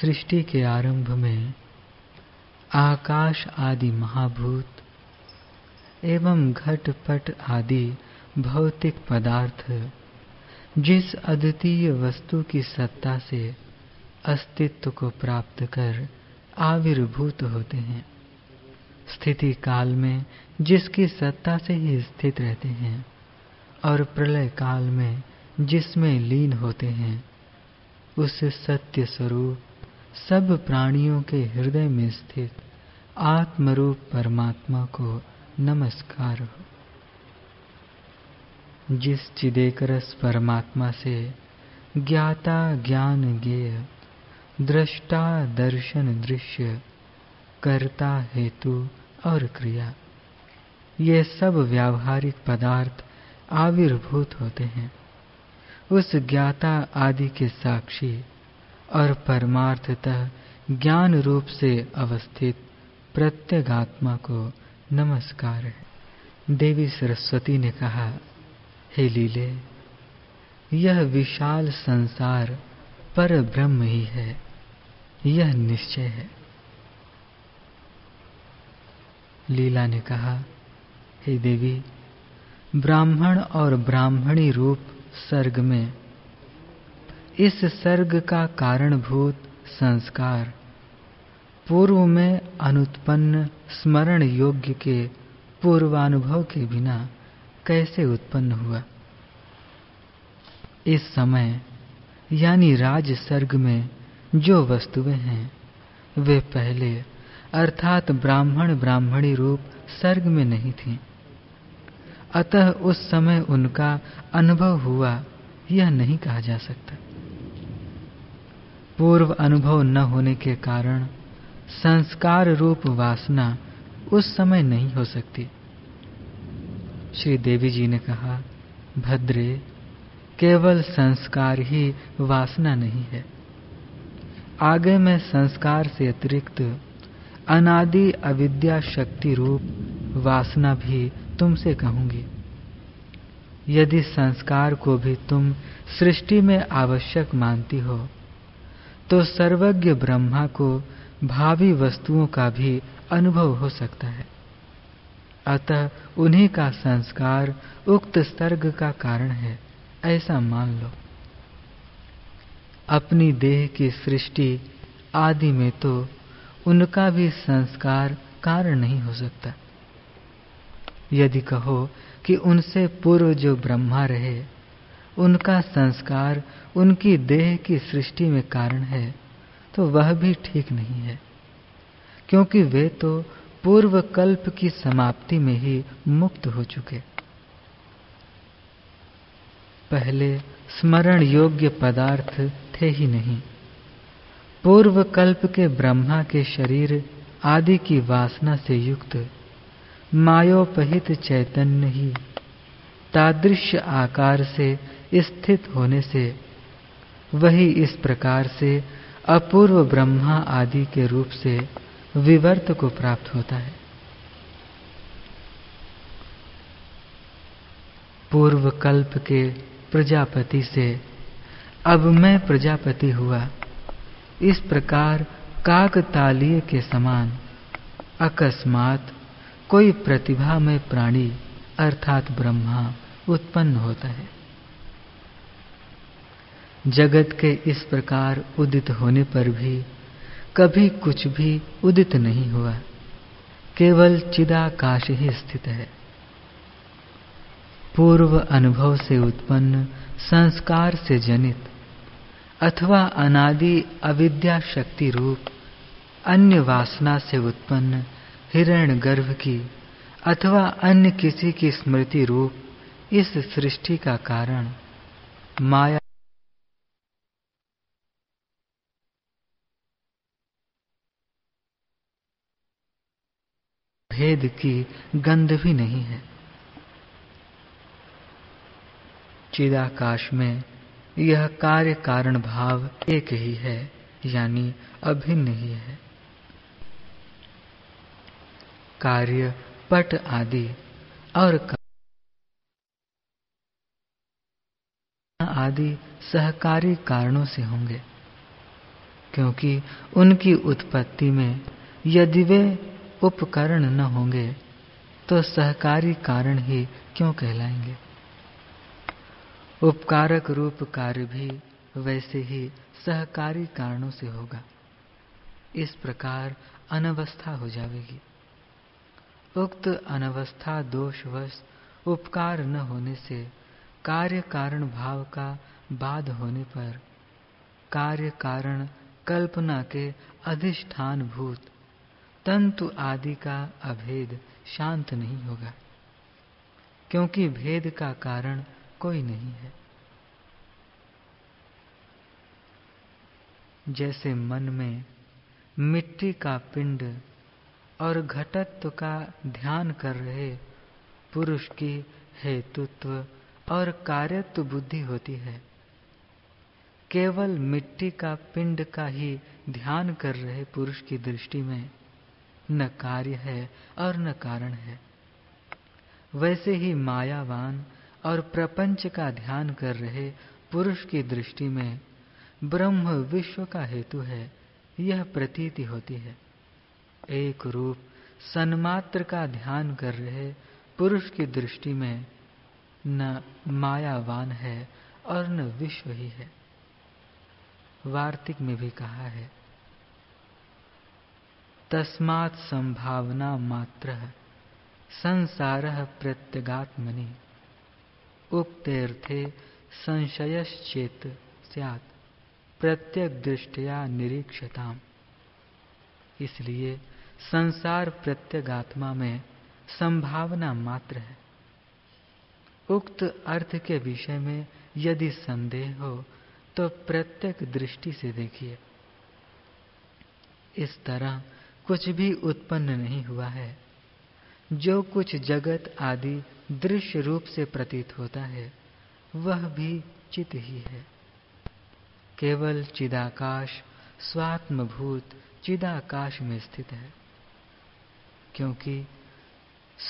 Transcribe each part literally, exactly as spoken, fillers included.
सृष्टि के आरंभ में आकाश आदि महाभूत एवं घटपट आदि भौतिक पदार्थ जिस अद्वितीय वस्तु की सत्ता से अस्तित्व को प्राप्त कर आविर्भूत होते हैं, स्थिति काल में जिसकी सत्ता से ही स्थित रहते हैं और प्रलय काल में जिसमें लीन होते हैं, उस सत्य स्वरूप सब प्राणियों के हृदय में स्थित आत्मरूप परमात्मा को नमस्कार हो। जिस चिदेकरस परमात्मा से ज्ञाता ज्ञान ज्ञेय, दृष्टा दर्शन दृश्य, कर्ता हेतु और क्रिया, ये सब व्यावहारिक पदार्थ आविर्भूत होते हैं, उस ज्ञाता आदि के साक्षी और परमार्थतः ज्ञान रूप से अवस्थित प्रत्यगात्मा को नमस्कार है। देवी सरस्वती ने कहा, हे लीले, यह विशाल संसार पर ब्रह्म ही है, यह निश्चय है। लीला ने कहा, हे देवी, ब्राह्मण और ब्राह्मणी रूप सर्ग में इस सर्ग का कारणभूत संस्कार पूर्व में अनुत्पन्न स्मरण योग्य के पूर्वानुभव के बिना कैसे उत्पन्न हुआ? इस समय यानी राज सर्ग में जो वस्तुएं हैं वे पहले अर्थात ब्राह्मण ब्राह्मणी रूप सर्ग में नहीं थी, अतः उस समय उनका अनुभव हुआ यह नहीं कहा जा सकता। पूर्व अनुभव न होने के कारण संस्कार रूप वासना उस समय नहीं हो सकती। श्री देवी जी ने कहा, भद्रे, केवल संस्कार ही वासना नहीं है। आगे मैं संस्कार से अतिरिक्त अनादि अविद्या शक्ति रूप वासना भी तुमसे कहूंगी। यदि संस्कार को भी तुम सृष्टि में आवश्यक मानती हो तो सर्वज्ञ ब्रह्मा को भावी वस्तुओं का भी अनुभव हो सकता है, अतः उन्हीं का संस्कार उक्त सर्ग का कारण है, ऐसा मान लो। अपनी देह की सृष्टि आदि में तो उनका भी संस्कार कारण नहीं हो सकता। यदि कहो कि उनसे पूर्व जो ब्रह्मा रहे उनका संस्कार उनकी देह की सृष्टि में कारण है, तो वह भी ठीक नहीं है, क्योंकि वे तो पूर्व कल्प की समाप्ति में ही मुक्त हो चुके। पहले स्मरण योग्य पदार्थ थे ही नहीं। पूर्व कल्प के ब्रह्मा के शरीर आदि की वासना से युक्त मायोपहित चैतन्य ही तादृश्य आकार से स्थित होने से वही इस प्रकार से अपूर्व ब्रह्मा आदि के रूप से विवर्त को प्राप्त होता है। पूर्व कल्प के प्रजापति से अब मैं प्रजापति हुआ, इस प्रकार काकतालीय के समान अकस्मात कोई प्रतिभा में प्राणी अर्थात ब्रह्मा उत्पन्न होता है। जगत के इस प्रकार उदित होने पर भी कभी कुछ भी उदित नहीं हुआ, केवल चिदाकाश ही स्थित है। पूर्व अनुभव से उत्पन्न संस्कार से जनित अथवा अनादि अविद्या शक्ति रूप अन्य वासना से उत्पन्न हिरण्यगर्भ की अथवा अन्य किसी की स्मृति रूप इस सृष्टि का कारण माया भेद की गंध भी नहीं है। चिदाकाश में यह कार्य कारण भाव एक ही है, यानी अभिन्न ही है। कार्य पट आदि और आदि सहकारी कारणों से होंगे, क्योंकि उनकी उत्पत्ति में यदि वे उपकरण न होंगे तो सहकारी कारण ही क्यों कहलाएंगे। उपकारक रूप कार्य भी वैसे ही सहकारी कारणों से होगा। इस प्रकार अनवस्था हो जाएगी। उक्त अनवस्था दोषवश उपकार न होने से कार्य कारण भाव का बाध होने पर कार्य कारण कल्पना के अधिष्ठान भूत तंतु आदि का अभेद शांत नहीं होगा, क्योंकि भेद का कारण कोई नहीं है। जैसे मन में मिट्टी का पिंड और घटत्व का ध्यान कर रहे पुरुष की हेतुत्व और कार्यत्व बुद्धि होती है, केवल मिट्टी का पिंड का ही ध्यान कर रहे पुरुष की दृष्टि में न कार्य है और न कारण है। वैसे ही मायावान और प्रपंच का ध्यान कर रहे पुरुष की दृष्टि में ब्रह्म विश्व का हेतु है, यह प्रतीति होती है। एक रूप सन्मात्र का ध्यान कर रहे पुरुष की दृष्टि में न मायावान है और न विश्व ही है। वार्तिक में भी कहा है, तस्मात् संभावना मात्रः संसारः प्रत्यगात्मनि उक्तेर्थे संशयश्चेत् स्यात् प्रत्यग दृष्टया निरीक्षताम्। इसलिए संसार प्रत्यगात्मा में संभावना मात्र है। उक्त अर्थ के विषय में यदि संदेह हो तो प्रत्येक दृष्टि से देखिए। इस तरह कुछ भी उत्पन्न नहीं हुआ है। जो कुछ जगत आदि दृश्य रूप से प्रतीत होता है वह भी चित ही है। केवल चिदाकाश स्वात्मभूत चिदाकाश में स्थित है, क्योंकि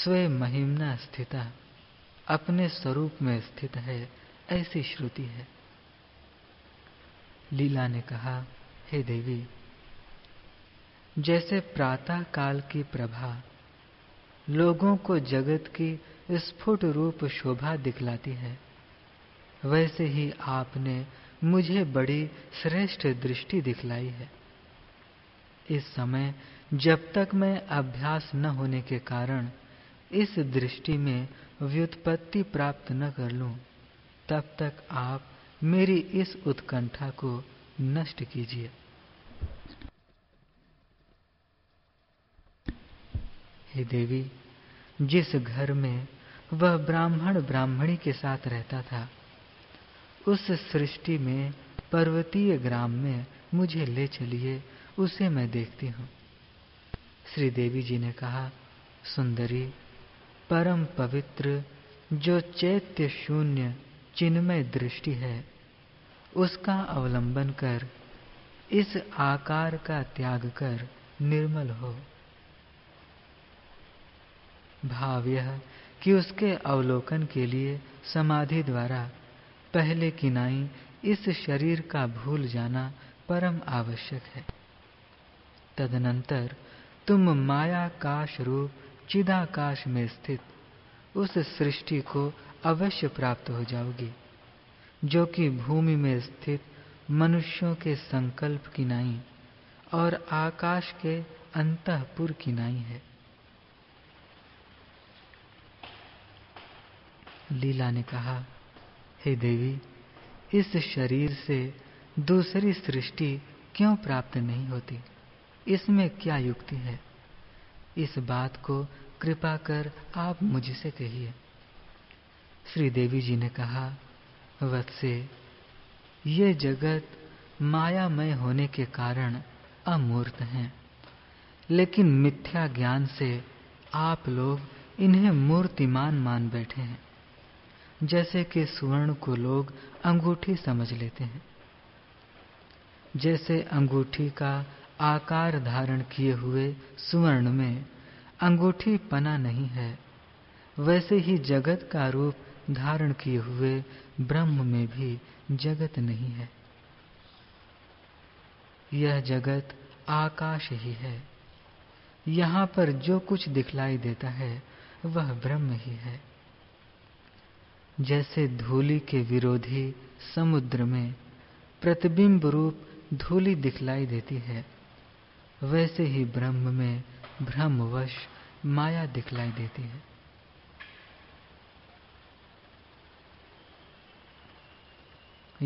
स्वयं महिम्ना स्थिता अपने स्वरूप में स्थित है, ऐसी श्रुति है। लीला ने कहा, हे देवी, जैसे प्रातः काल की प्रभा लोगों को जगत की स्फुट रूप शोभा दिखलाती है, वैसे ही आपने मुझे बड़ी श्रेष्ठ दृष्टि दिखलाई है। इस समय जब तक मैं अभ्यास न होने के कारण इस दृष्टि में व्युत्पत्ति प्राप्त न कर लूं, तब तक आप मेरी इस उत्कंठा को नष्ट कीजिए। हे देवी, जिस घर में वह ब्राह्मण ब्राह्मणी के साथ रहता था, उस सृष्टि में पर्वतीय ग्राम में मुझे ले चलिए, उसे मैं देखती हूँ। श्री देवी जी ने कहा, सुंदरी, परम पवित्र जो चैत्य शून्य चिन्मय दृष्टि है, उसका अवलंबन कर इस आकार का त्याग कर निर्मल हो। भाव यह कि उसके अवलोकन के लिए समाधि द्वारा पहले किनाई इस शरीर का भूल जाना परम आवश्यक है। तदनंतर तुम मायाकाश रूप चिदाकाश में स्थित उस सृष्टि को अवश्य प्राप्त हो जाओगी, जो कि भूमि में स्थित मनुष्यों के संकल्प की नाई और आकाश के अंतःपुर की नाई है। लीला ने कहा, हे देवी, इस शरीर से दूसरी सृष्टि क्यों प्राप्त नहीं होती, इसमें क्या युक्ति है? इस बात को कृपा कर आप मुझसे कहिए। श्री देवी जी ने कहा, वत्से, ये जगत मायामय होने के कारण अमूर्त हैं, लेकिन मिथ्या ज्ञान से आप लोग इन्हें मूर्तिमान मान बैठे हैं, जैसे कि सुवर्ण को लोग अंगूठी समझ लेते हैं। जैसे अंगूठी का आकार धारण किए हुए सुवर्ण में अंगूठी पना नहीं है, वैसे ही जगत का रूप धारण किए हुए ब्रह्म में भी जगत नहीं है। यह जगत आकाश ही है। यहाँ पर जो कुछ दिखलाई देता है वह ब्रह्म ही है। जैसे धूलि के विरोधी समुद्र में प्रतिबिंब रूप धूलि दिखलाई देती है, वैसे ही ब्रह्म में भ्रमवश माया दिखलाई देती है।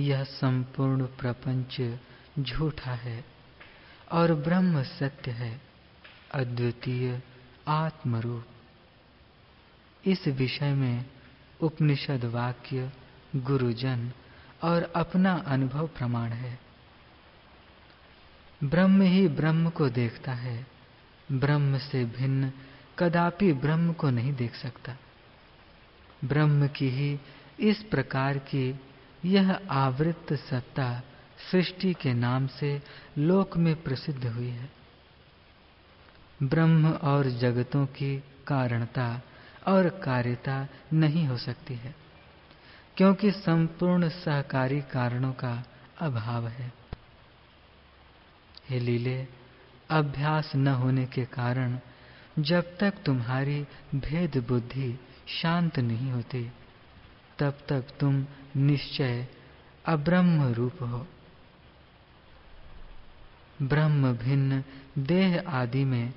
यह संपूर्ण प्रपंच झूठा है और ब्रह्म सत्य है, अद्वितीय आत्मरूप। इस विषय में उपनिषद वाक्य, गुरुजन और अपना अनुभव प्रमाण है। ब्रह्म ही ब्रह्म को देखता है, ब्रह्म से भिन्न कदापि ब्रह्म को नहीं देख सकता। ब्रह्म की ही इस प्रकार की यह आवृत्त सत्ता सृष्टि के नाम से लोक में प्रसिद्ध हुई है। ब्रह्म और जगतों की कारणता और कार्यता नहीं हो सकती है, क्योंकि संपूर्ण सहकारी कारणों का अभाव है। हे लीले, अभ्यास न होने के कारण जब तक तुम्हारी भेद बुद्धि शांत नहीं होती, तब तक तुम निश्चय अब्रह्म रूप हो। ब्रह्म भिन्न देह आदि में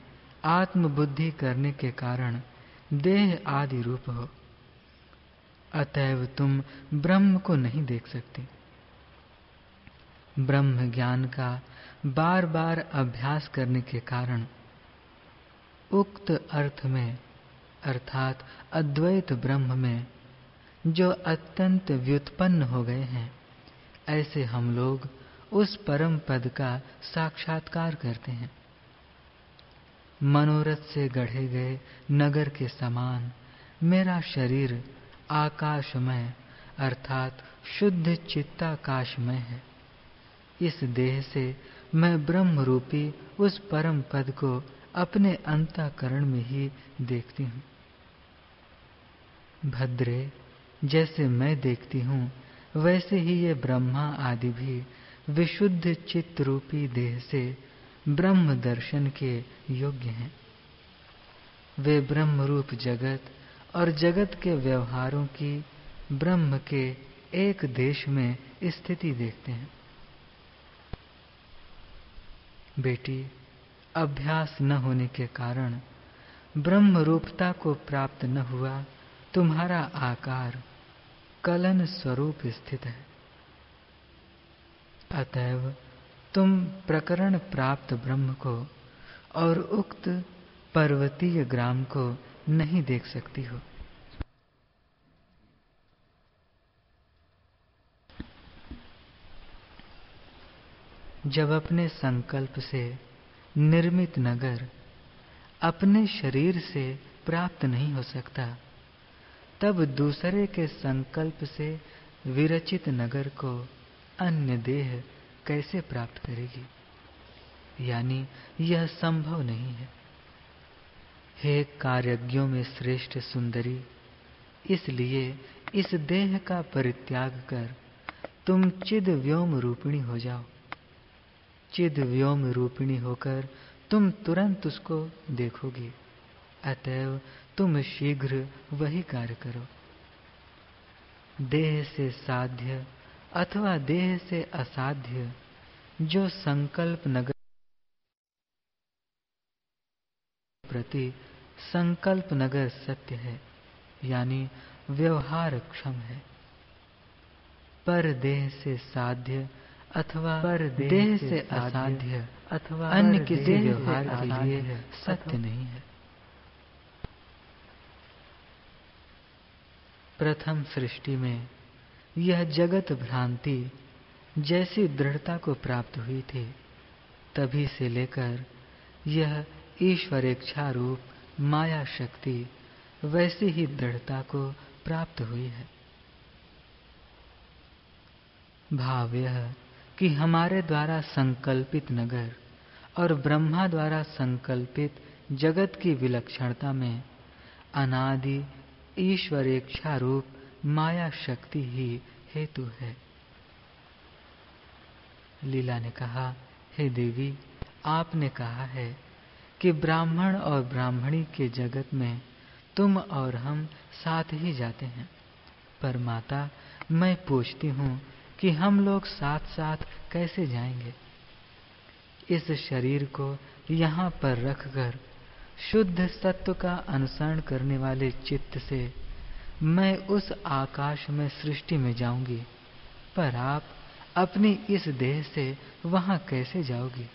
आत्मबुद्धि करने के कारण देह आदि रूप हो, अतएव तुम ब्रह्म को नहीं देख सकते। ब्रह्म ज्ञान का बार बार अभ्यास करने के कारण उक्त अर्थ में अर्थात अद्वैत ब्रह्म में जो अत्यंत व्युत्पन्न हो गए हैं, ऐसे हम लोग उस परम पद का साक्षात्कार करते हैं। मनोरथ से गढ़े गए नगर के समान मेरा शरीर आकाशमय अर्थात शुद्ध चित्ताकाशमय है। इस देह से मैं ब्रह्म रूपी उस परम पद को अपने अंतःकरण में ही देखती हूँ। भद्रे, जैसे मैं देखती हूँ वैसे ही ये ब्रह्मा आदि भी विशुद्ध चित्त रूपी देह से ब्रह्म दर्शन के योग्य हैं। वे ब्रह्म रूप जगत और जगत के व्यवहारों की ब्रह्म के एक देश में स्थिति देखते हैं। बेटी, अभ्यास न होने के कारण ब्रह्म रूपता को प्राप्त न हुआ तुम्हारा आकार कलन स्वरूप स्थित है। अतएव तुम प्रकरण प्राप्त ब्रह्म को और उक्त पर्वतीय ग्राम को नहीं देख सकती हो। जब अपने संकल्प से निर्मित नगर अपने शरीर से प्राप्त नहीं हो सकता, तब दूसरे के संकल्प से विरचित नगर को अन्य देह कैसे प्राप्त करेगी? यानी यह संभव नहीं है। हे कार्यज्ञों में श्रेष्ठ सुंदरी, इसलिए इस देह का परित्याग कर तुम चिद व्योम रूपिणी हो जाओ। चिद व्योम रूपिणी होकर तुम तुरंत उसको देखोगी, अतएव तुम शीघ्र वही कार्य करो। देह से साध्य अथवा देह से असाध्य जो संकल्प नगर प्रति संकल्प नगर सत्य है, यानी व्यवहार क्षम है। पर देह से साध्य अथवा पर देह से असाध्य अथवा अन्य किसी व्यवहार के लिए सत्य नहीं है। प्रथम सृष्टि में यह जगत भ्रांति जैसी दृढ़ता को प्राप्त हुई थी, तभी से लेकर यह ईश्वरेच्छा रूप माया शक्ति वैसी ही दृढ़ता को प्राप्त हुई है। भाव यह कि हमारे द्वारा संकल्पित नगर और ब्रह्मा द्वारा संकल्पित जगत की विलक्षणता में अनादि ईश्वरेच्छा रूप माया शक्ति ही हेतु है। लीला ने कहा, हे देवी, आपने कहा है कि ब्राह्मण और ब्राह्मणी के जगत में तुम और हम साथ ही जाते हैं, पर माता मैं पूछती हूँ कि हम लोग साथ साथ कैसे जाएंगे। इस शरीर को यहाँ पर रखकर शुद्ध सत्व का अनुसरण करने वाले चित्त से मैं उस आकाश में सृष्टि में जाऊंगी, पर आप अपनी इस देह से वहां कैसे जाओगी।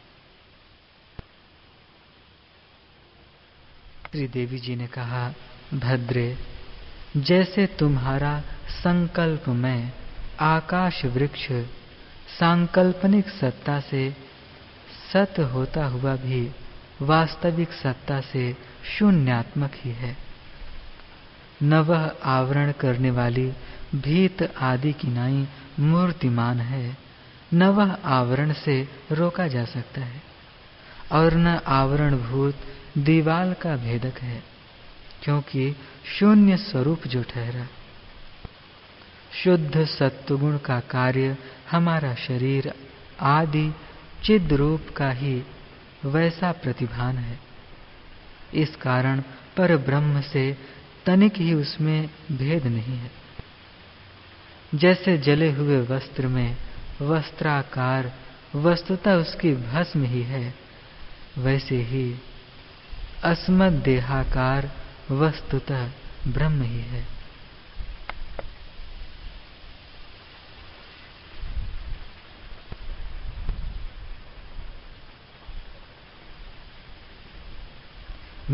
श्री देवी जी ने कहा, भद्रे, जैसे तुम्हारा संकल्प में आकाश वृक्ष सांकल्पनिक सत्ता से सत होता हुआ भी वास्तविक सत्ता से शून्यात्मक ही है, न वह आवरण करने वाली भीत आदि की नाई मूर्तिमान है, न वह आवरण से रोका जा सकता है और न आवरण भूत दीवाल का भेदक है, क्योंकि शून्य स्वरूप जो ठहरा। शुद्ध सत्वगुण का कार्य हमारा शरीर आदि चिद रूप का ही वैसा प्रतिभान है। इस कारण पर ब्रह्म से तनिक ही उसमें भेद नहीं है। जैसे जले हुए वस्त्र में वस्त्राकार वस्तुतः उसकी भस्म ही है, वैसे ही अस्मद देहाकार वस्तुतः ब्रह्म ही है।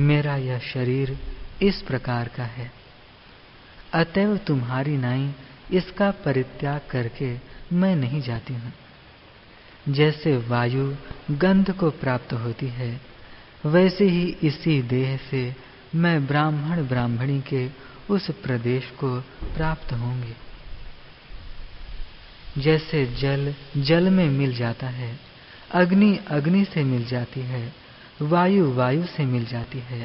मेरा यह शरीर इस प्रकार का है, अतएव तुम्हारी नाई इसका परित्याग करके मैं नहीं जाती हूं। जैसे वायु गंध को प्राप्त होती है, वैसे ही इसी देह से मैं ब्राह्मण ब्राह्मणी के उस प्रदेश को प्राप्त होंगी। जैसे जल जल में मिल जाता है, अग्नि अग्नि से मिल जाती है, वायु वायु से मिल जाती है,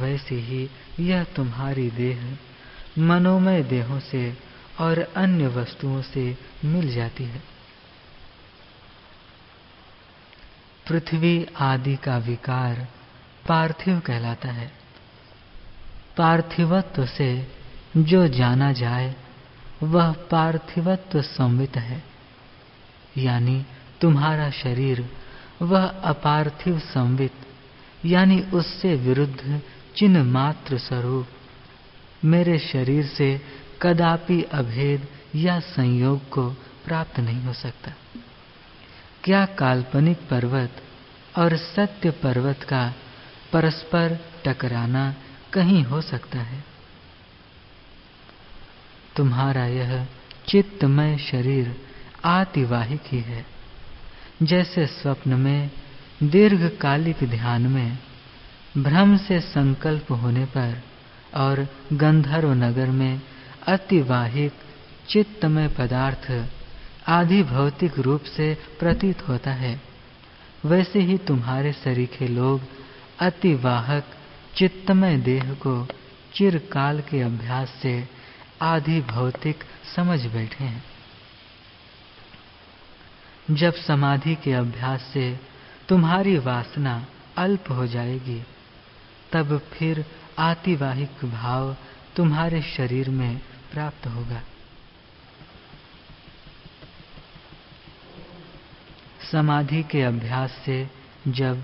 वैसे ही यह तुम्हारी देह मनोमय देहों से और अन्य वस्तुओं से मिल जाती है। पृथ्वी आदि का विकार पार्थिव कहलाता है। पार्थिवत्व से जो जाना जाए वह पार्थिवत्व संवित है, यानी तुम्हारा शरीर वह अपार्थिव संवित यानी उससे विरुद्ध चिन्ह मात्र स्वरूप मेरे शरीर से कदापि अभेद या संयोग को प्राप्त नहीं हो सकता। क्या काल्पनिक पर्वत और सत्य पर्वत का परस्पर टकराना कहीं हो सकता है। तुम्हारा यह चित्तमय शरीर आतिवाहिक ही है। जैसे स्वप्न में दीर्घकालिक ध्यान में भ्रम से संकल्प होने पर और गंधर्व नगर में अतिवाहिक चित्तमय पदार्थ आदि भौतिक रूप से प्रतीत होता है, वैसे ही तुम्हारे सरीखे लोग अतिवाहक चित्तमय देह को चिरकाल के अभ्यास से आधि भौतिक समझ बैठे हैं। जब समाधि के अभ्यास से तुम्हारी वासना अल्प हो जाएगी, तब फिर आतिवाहिक भाव तुम्हारे शरीर में प्राप्त होगा। समाधि के अभ्यास से जब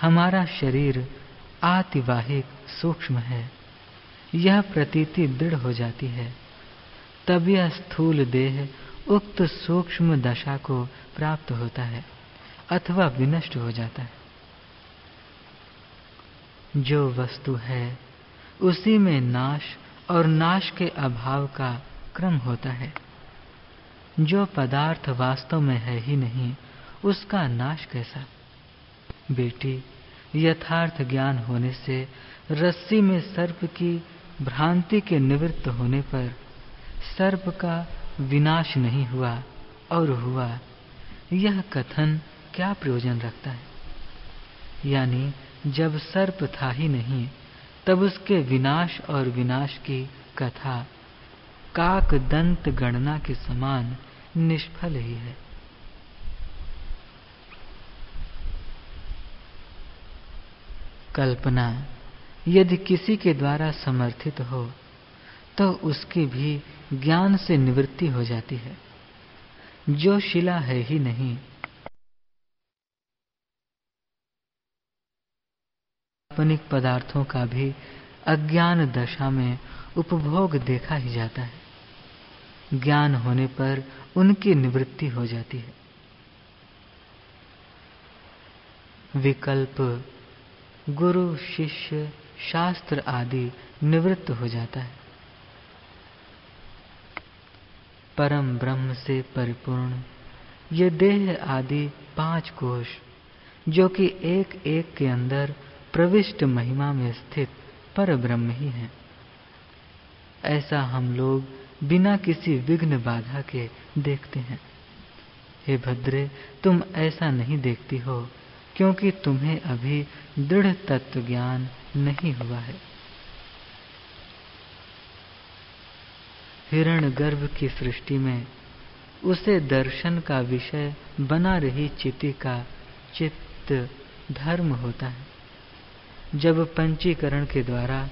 हमारा शरीर आतिवाहिक सूक्ष्म है, यह प्रतीति दृढ़ हो जाती है, तब यह स्थूल देह उक्त सूक्ष्म दशा को प्राप्त होता है अथवा विनष्ट हो जाता है। जो वस्तु है उसी में नाश और नाश के अभाव का क्रम होता है। जो पदार्थ वास्तव में है ही नहीं, उसका नाश कैसा। बेटी, यथार्थ ज्ञान होने से रस्सी में सर्प की भ्रांति के निवृत्त होने पर सर्प का विनाश नहीं हुआ और हुआ, यह कथन क्या प्रयोजन रखता है। यानी जब सर्प था ही नहीं, तब उसके विनाश और विनाश की कथा काक दंत गणना के समान निष्फल ही है। कल्पना यदि किसी के द्वारा समर्थित हो तो उसकी भी ज्ञान से निवृत्ति हो जाती है, जो शिला है ही नहीं। काल्पनिक पदार्थों का भी अज्ञान दशा में उपभोग देखा ही जाता है, ज्ञान होने पर उनकी निवृत्ति हो जाती है। विकल्प, गुरु, शिष्य, शास्त्र आदि निवृत्त हो जाता है। परम ब्रह्म से परिपूर्ण ये देह आदि पांच कोश, जो कि एक एक के अंदर प्रविष्ट महिमा में स्थित पर ब्रह्म ही है, ऐसा हम लोग बिना किसी विघ्न बाधा के देखते हैं। हे भद्रे, तुम ऐसा नहीं देखती हो, क्योंकि तुम्हें अभी दृढ़ तत्व ज्ञान नहीं हुआ है। हिरण्यगर्भ की सृष्टि में उसे दर्शन का विषय बना रही चिति का चित्त धर्म होता है। जब पंचीकरण के द्वारा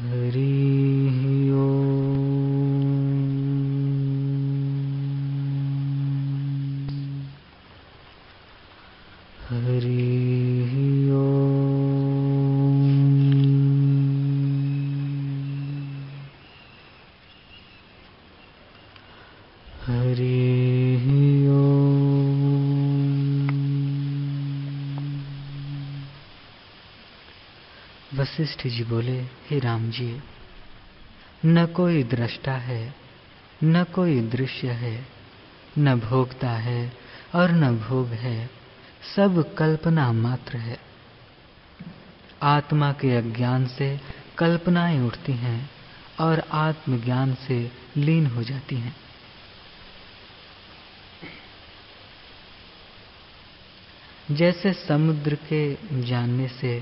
हरि ओम, हरि ओम। हरि वशिष्ठ जी बोले, हे राम जी, न कोई दृष्टा है, न कोई दृश्य है, न भोगता है और न भोग है, सब कल्पना मात्र है। आत्मा के अज्ञान से कल्पनाएं उठती हैं और आत्मज्ञान से लीन हो जाती हैं। जैसे समुद्र के जानने से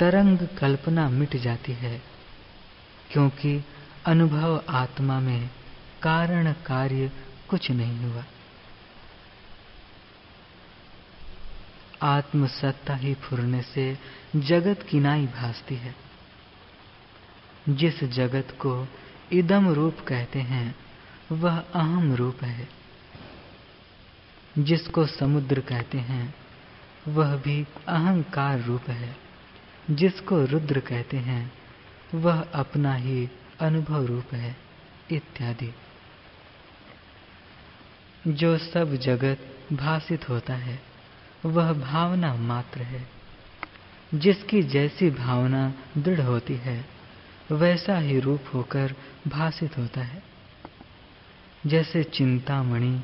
तरंग कल्पना मिट जाती है, क्योंकि अनुभव आत्मा में कारण कार्य कुछ नहीं हुआ। आत्मसत्ता ही फुरने से जगत किनाई भासती है। जिस जगत को इदम रूप कहते हैं वह अहम रूप है, जिसको समुद्र कहते हैं वह भी अहंकार रूप है, जिसको रुद्र कहते हैं वह अपना ही अनुभव रूप है, इत्यादि। जो सब जगत भासित होता है वह भावना मात्र है। जिसकी जैसी भावना दृढ़ होती है वैसा ही रूप होकर भासित होता है। जैसे चिंतामणि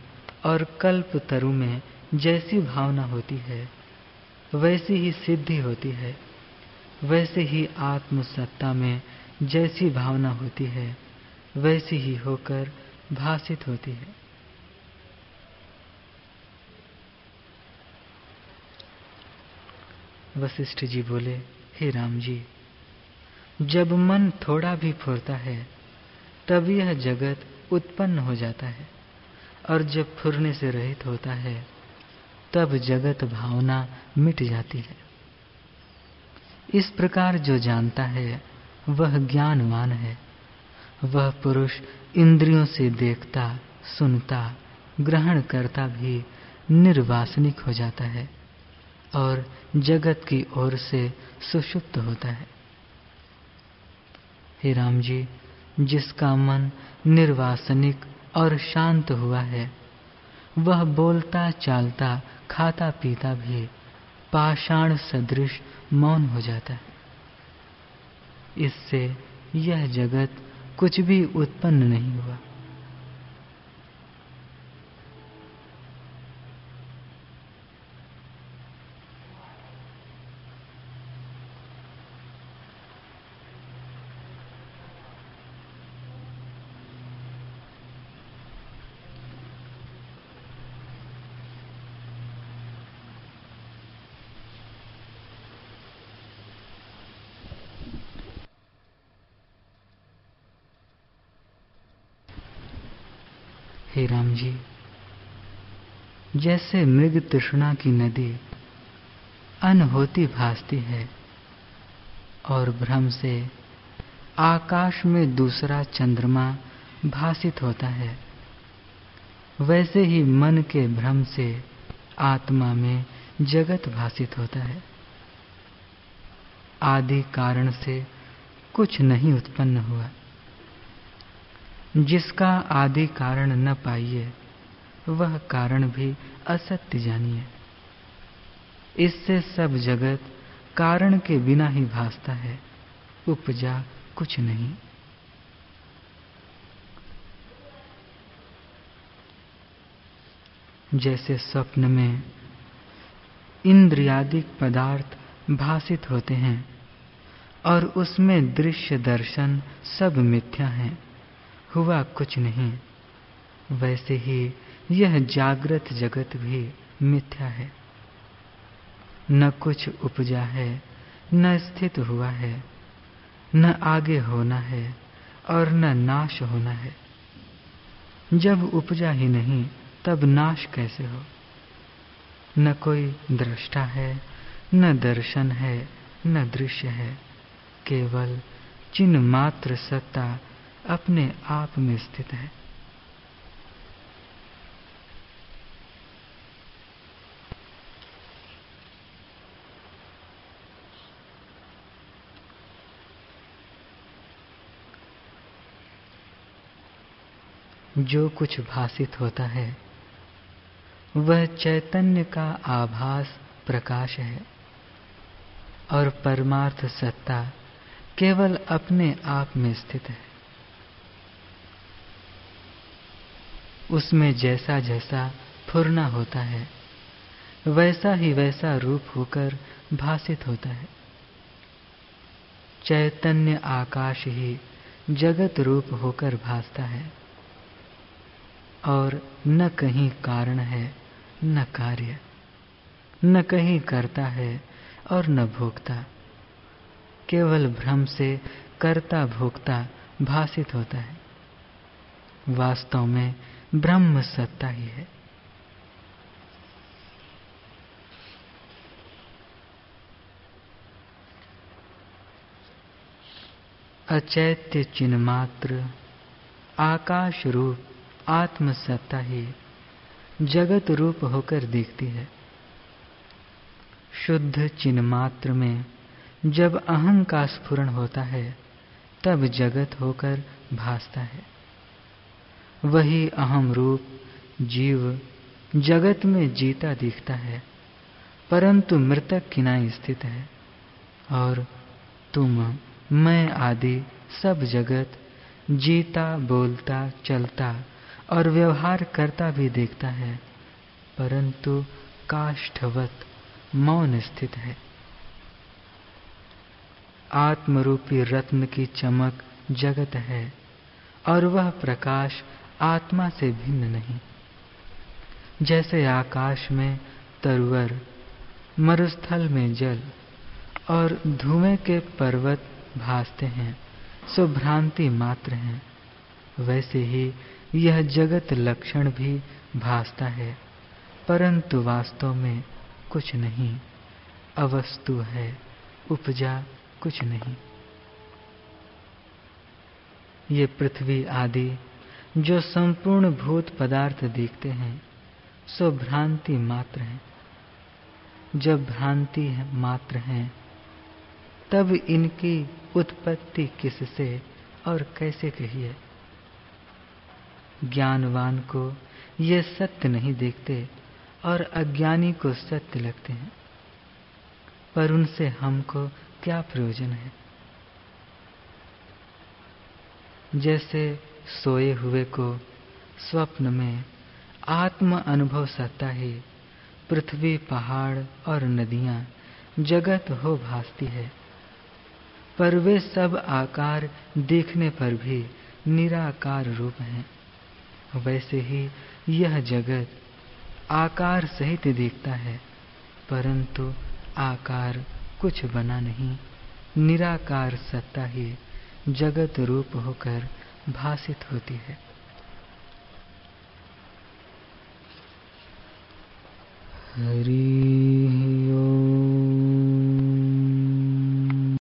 और कल्पतरु में जैसी भावना होती है वैसी ही सिद्धि होती है, वैसे ही आत्मसत्ता में जैसी भावना होती है वैसी ही होकर भासित होती है। वशिष्ठ जी बोले, हे राम जी, जब मन थोड़ा भी फुरता है तब यह जगत उत्पन्न हो जाता है, और जब फुरने से रहित होता है तब जगत भावना मिट जाती है। इस प्रकार जो जानता है वह ज्ञानवान है वह पुरुष इंद्रियों से देखता, सुनता, ग्रहण करता भी निर्वासनिक हो जाता है और जगत की ओर से सुषुप्त होता है। हे राम जी, जिसका मन निर्वासनिक और शांत हुआ है वह बोलता, चालता, खाता, पीता भी पाषाण सदृश मौन हो जाता है। इससे यह जगत कुछ भी उत्पन्न नहीं हुआ। हे राम जी, जैसे मृग तृष्णा की नदी अनहोती भासती है और भ्रम से आकाश में दूसरा चंद्रमा भासित होता है, वैसे ही मन के भ्रम से आत्मा में जगत भासित होता है। आदि कारण से कुछ नहीं उत्पन्न हुआ। जिसका आदि कारण न पाइए वह कारण भी असत्य जानिए। इससे सब जगत कारण के बिना ही भासता है, उपजा कुछ नहीं। जैसे स्वप्न में इंद्रियादिक पदार्थ भासित होते हैं और उसमें दृश्य दर्शन सब मिथ्या हैं, हुआ कुछ नहीं, वैसे ही यह जागृत जगत भी मिथ्या है। न कुछ उपजा है, न स्थित हुआ है, न आगे होना है और न नाश होना है। जब उपजा ही नहीं तब नाश कैसे हो? न कोई दृष्टा है, न दर्शन है, न दृश्य है, केवल चिन्ह मात्र सत्ता अपने आप में स्थित है। जो कुछ भासित होता है वह चैतन्य का आभास प्रकाश है और परमार्थ सत्ता केवल अपने आप में स्थित है। उसमें जैसा जैसा फुरना होता है वैसा ही वैसा रूप होकर भासित होता है। चैतन्य आकाश ही जगत रूप होकर भासता है और न कहीं कारण है, न कार्य, न कहीं करता है और न भोगता, केवल भ्रम से कर्ता भोगता भासित होता है। वास्तव में ब्रह्म सत्ता ही है। अचैत्य चिन्ह मात्र आकाश रूप आत्म सत्ता ही जगत रूप होकर दिखती है। शुद्ध चिन्ह मात्र में जब अहं का स्फुरण होता है तब जगत होकर भासता है। वही अहम रूप जीव जगत में जीता दिखता है, परंतु मृतक किनाई स्थित है और तुम, मैं आदि सब जगत जीता, बोलता, चलता और व्यवहार करता भी देखता है, परंतु काष्ठवत मौन स्थित है। आत्मरूपी रत्न की चमक जगत है और वह प्रकाश आत्मा से भिन्न नहीं। जैसे आकाश में तरवर, मरुस्थल में जल और धुएं के पर्वत भासते हैं, सो भ्रांति मात्र हैं, वैसे ही यह जगत लक्षण भी भासता है, परंतु वास्तव में कुछ नहीं, अवस्तु है, उपजा कुछ नहीं। ये पृथ्वी आदि जो संपूर्ण भूत पदार्थ दिखते हैं सो भ्रांति मात्र हैं। जब भ्रांति मात्र हैं तब इनकी उत्पत्ति किससे और कैसे कही है? ज्ञानवान को ये सत्य नहीं देखते और अज्ञानी को सत्य लगते हैं, पर उनसे हमको क्या प्रयोजन है? जैसे सोए हुए को स्वप्न में आत्म अनुभव सत्ता ही पृथ्वी, पहाड़ और नदियाँ जगत हो भासती है, पर वे सब आकार देखने पर भी निराकार रूप हैं। वैसे ही यह जगत आकार सहित दिखता है, परंतु आकार कुछ बना नहीं, निराकार सत्ता ही जगत रूप होकर भासित होती है। हरि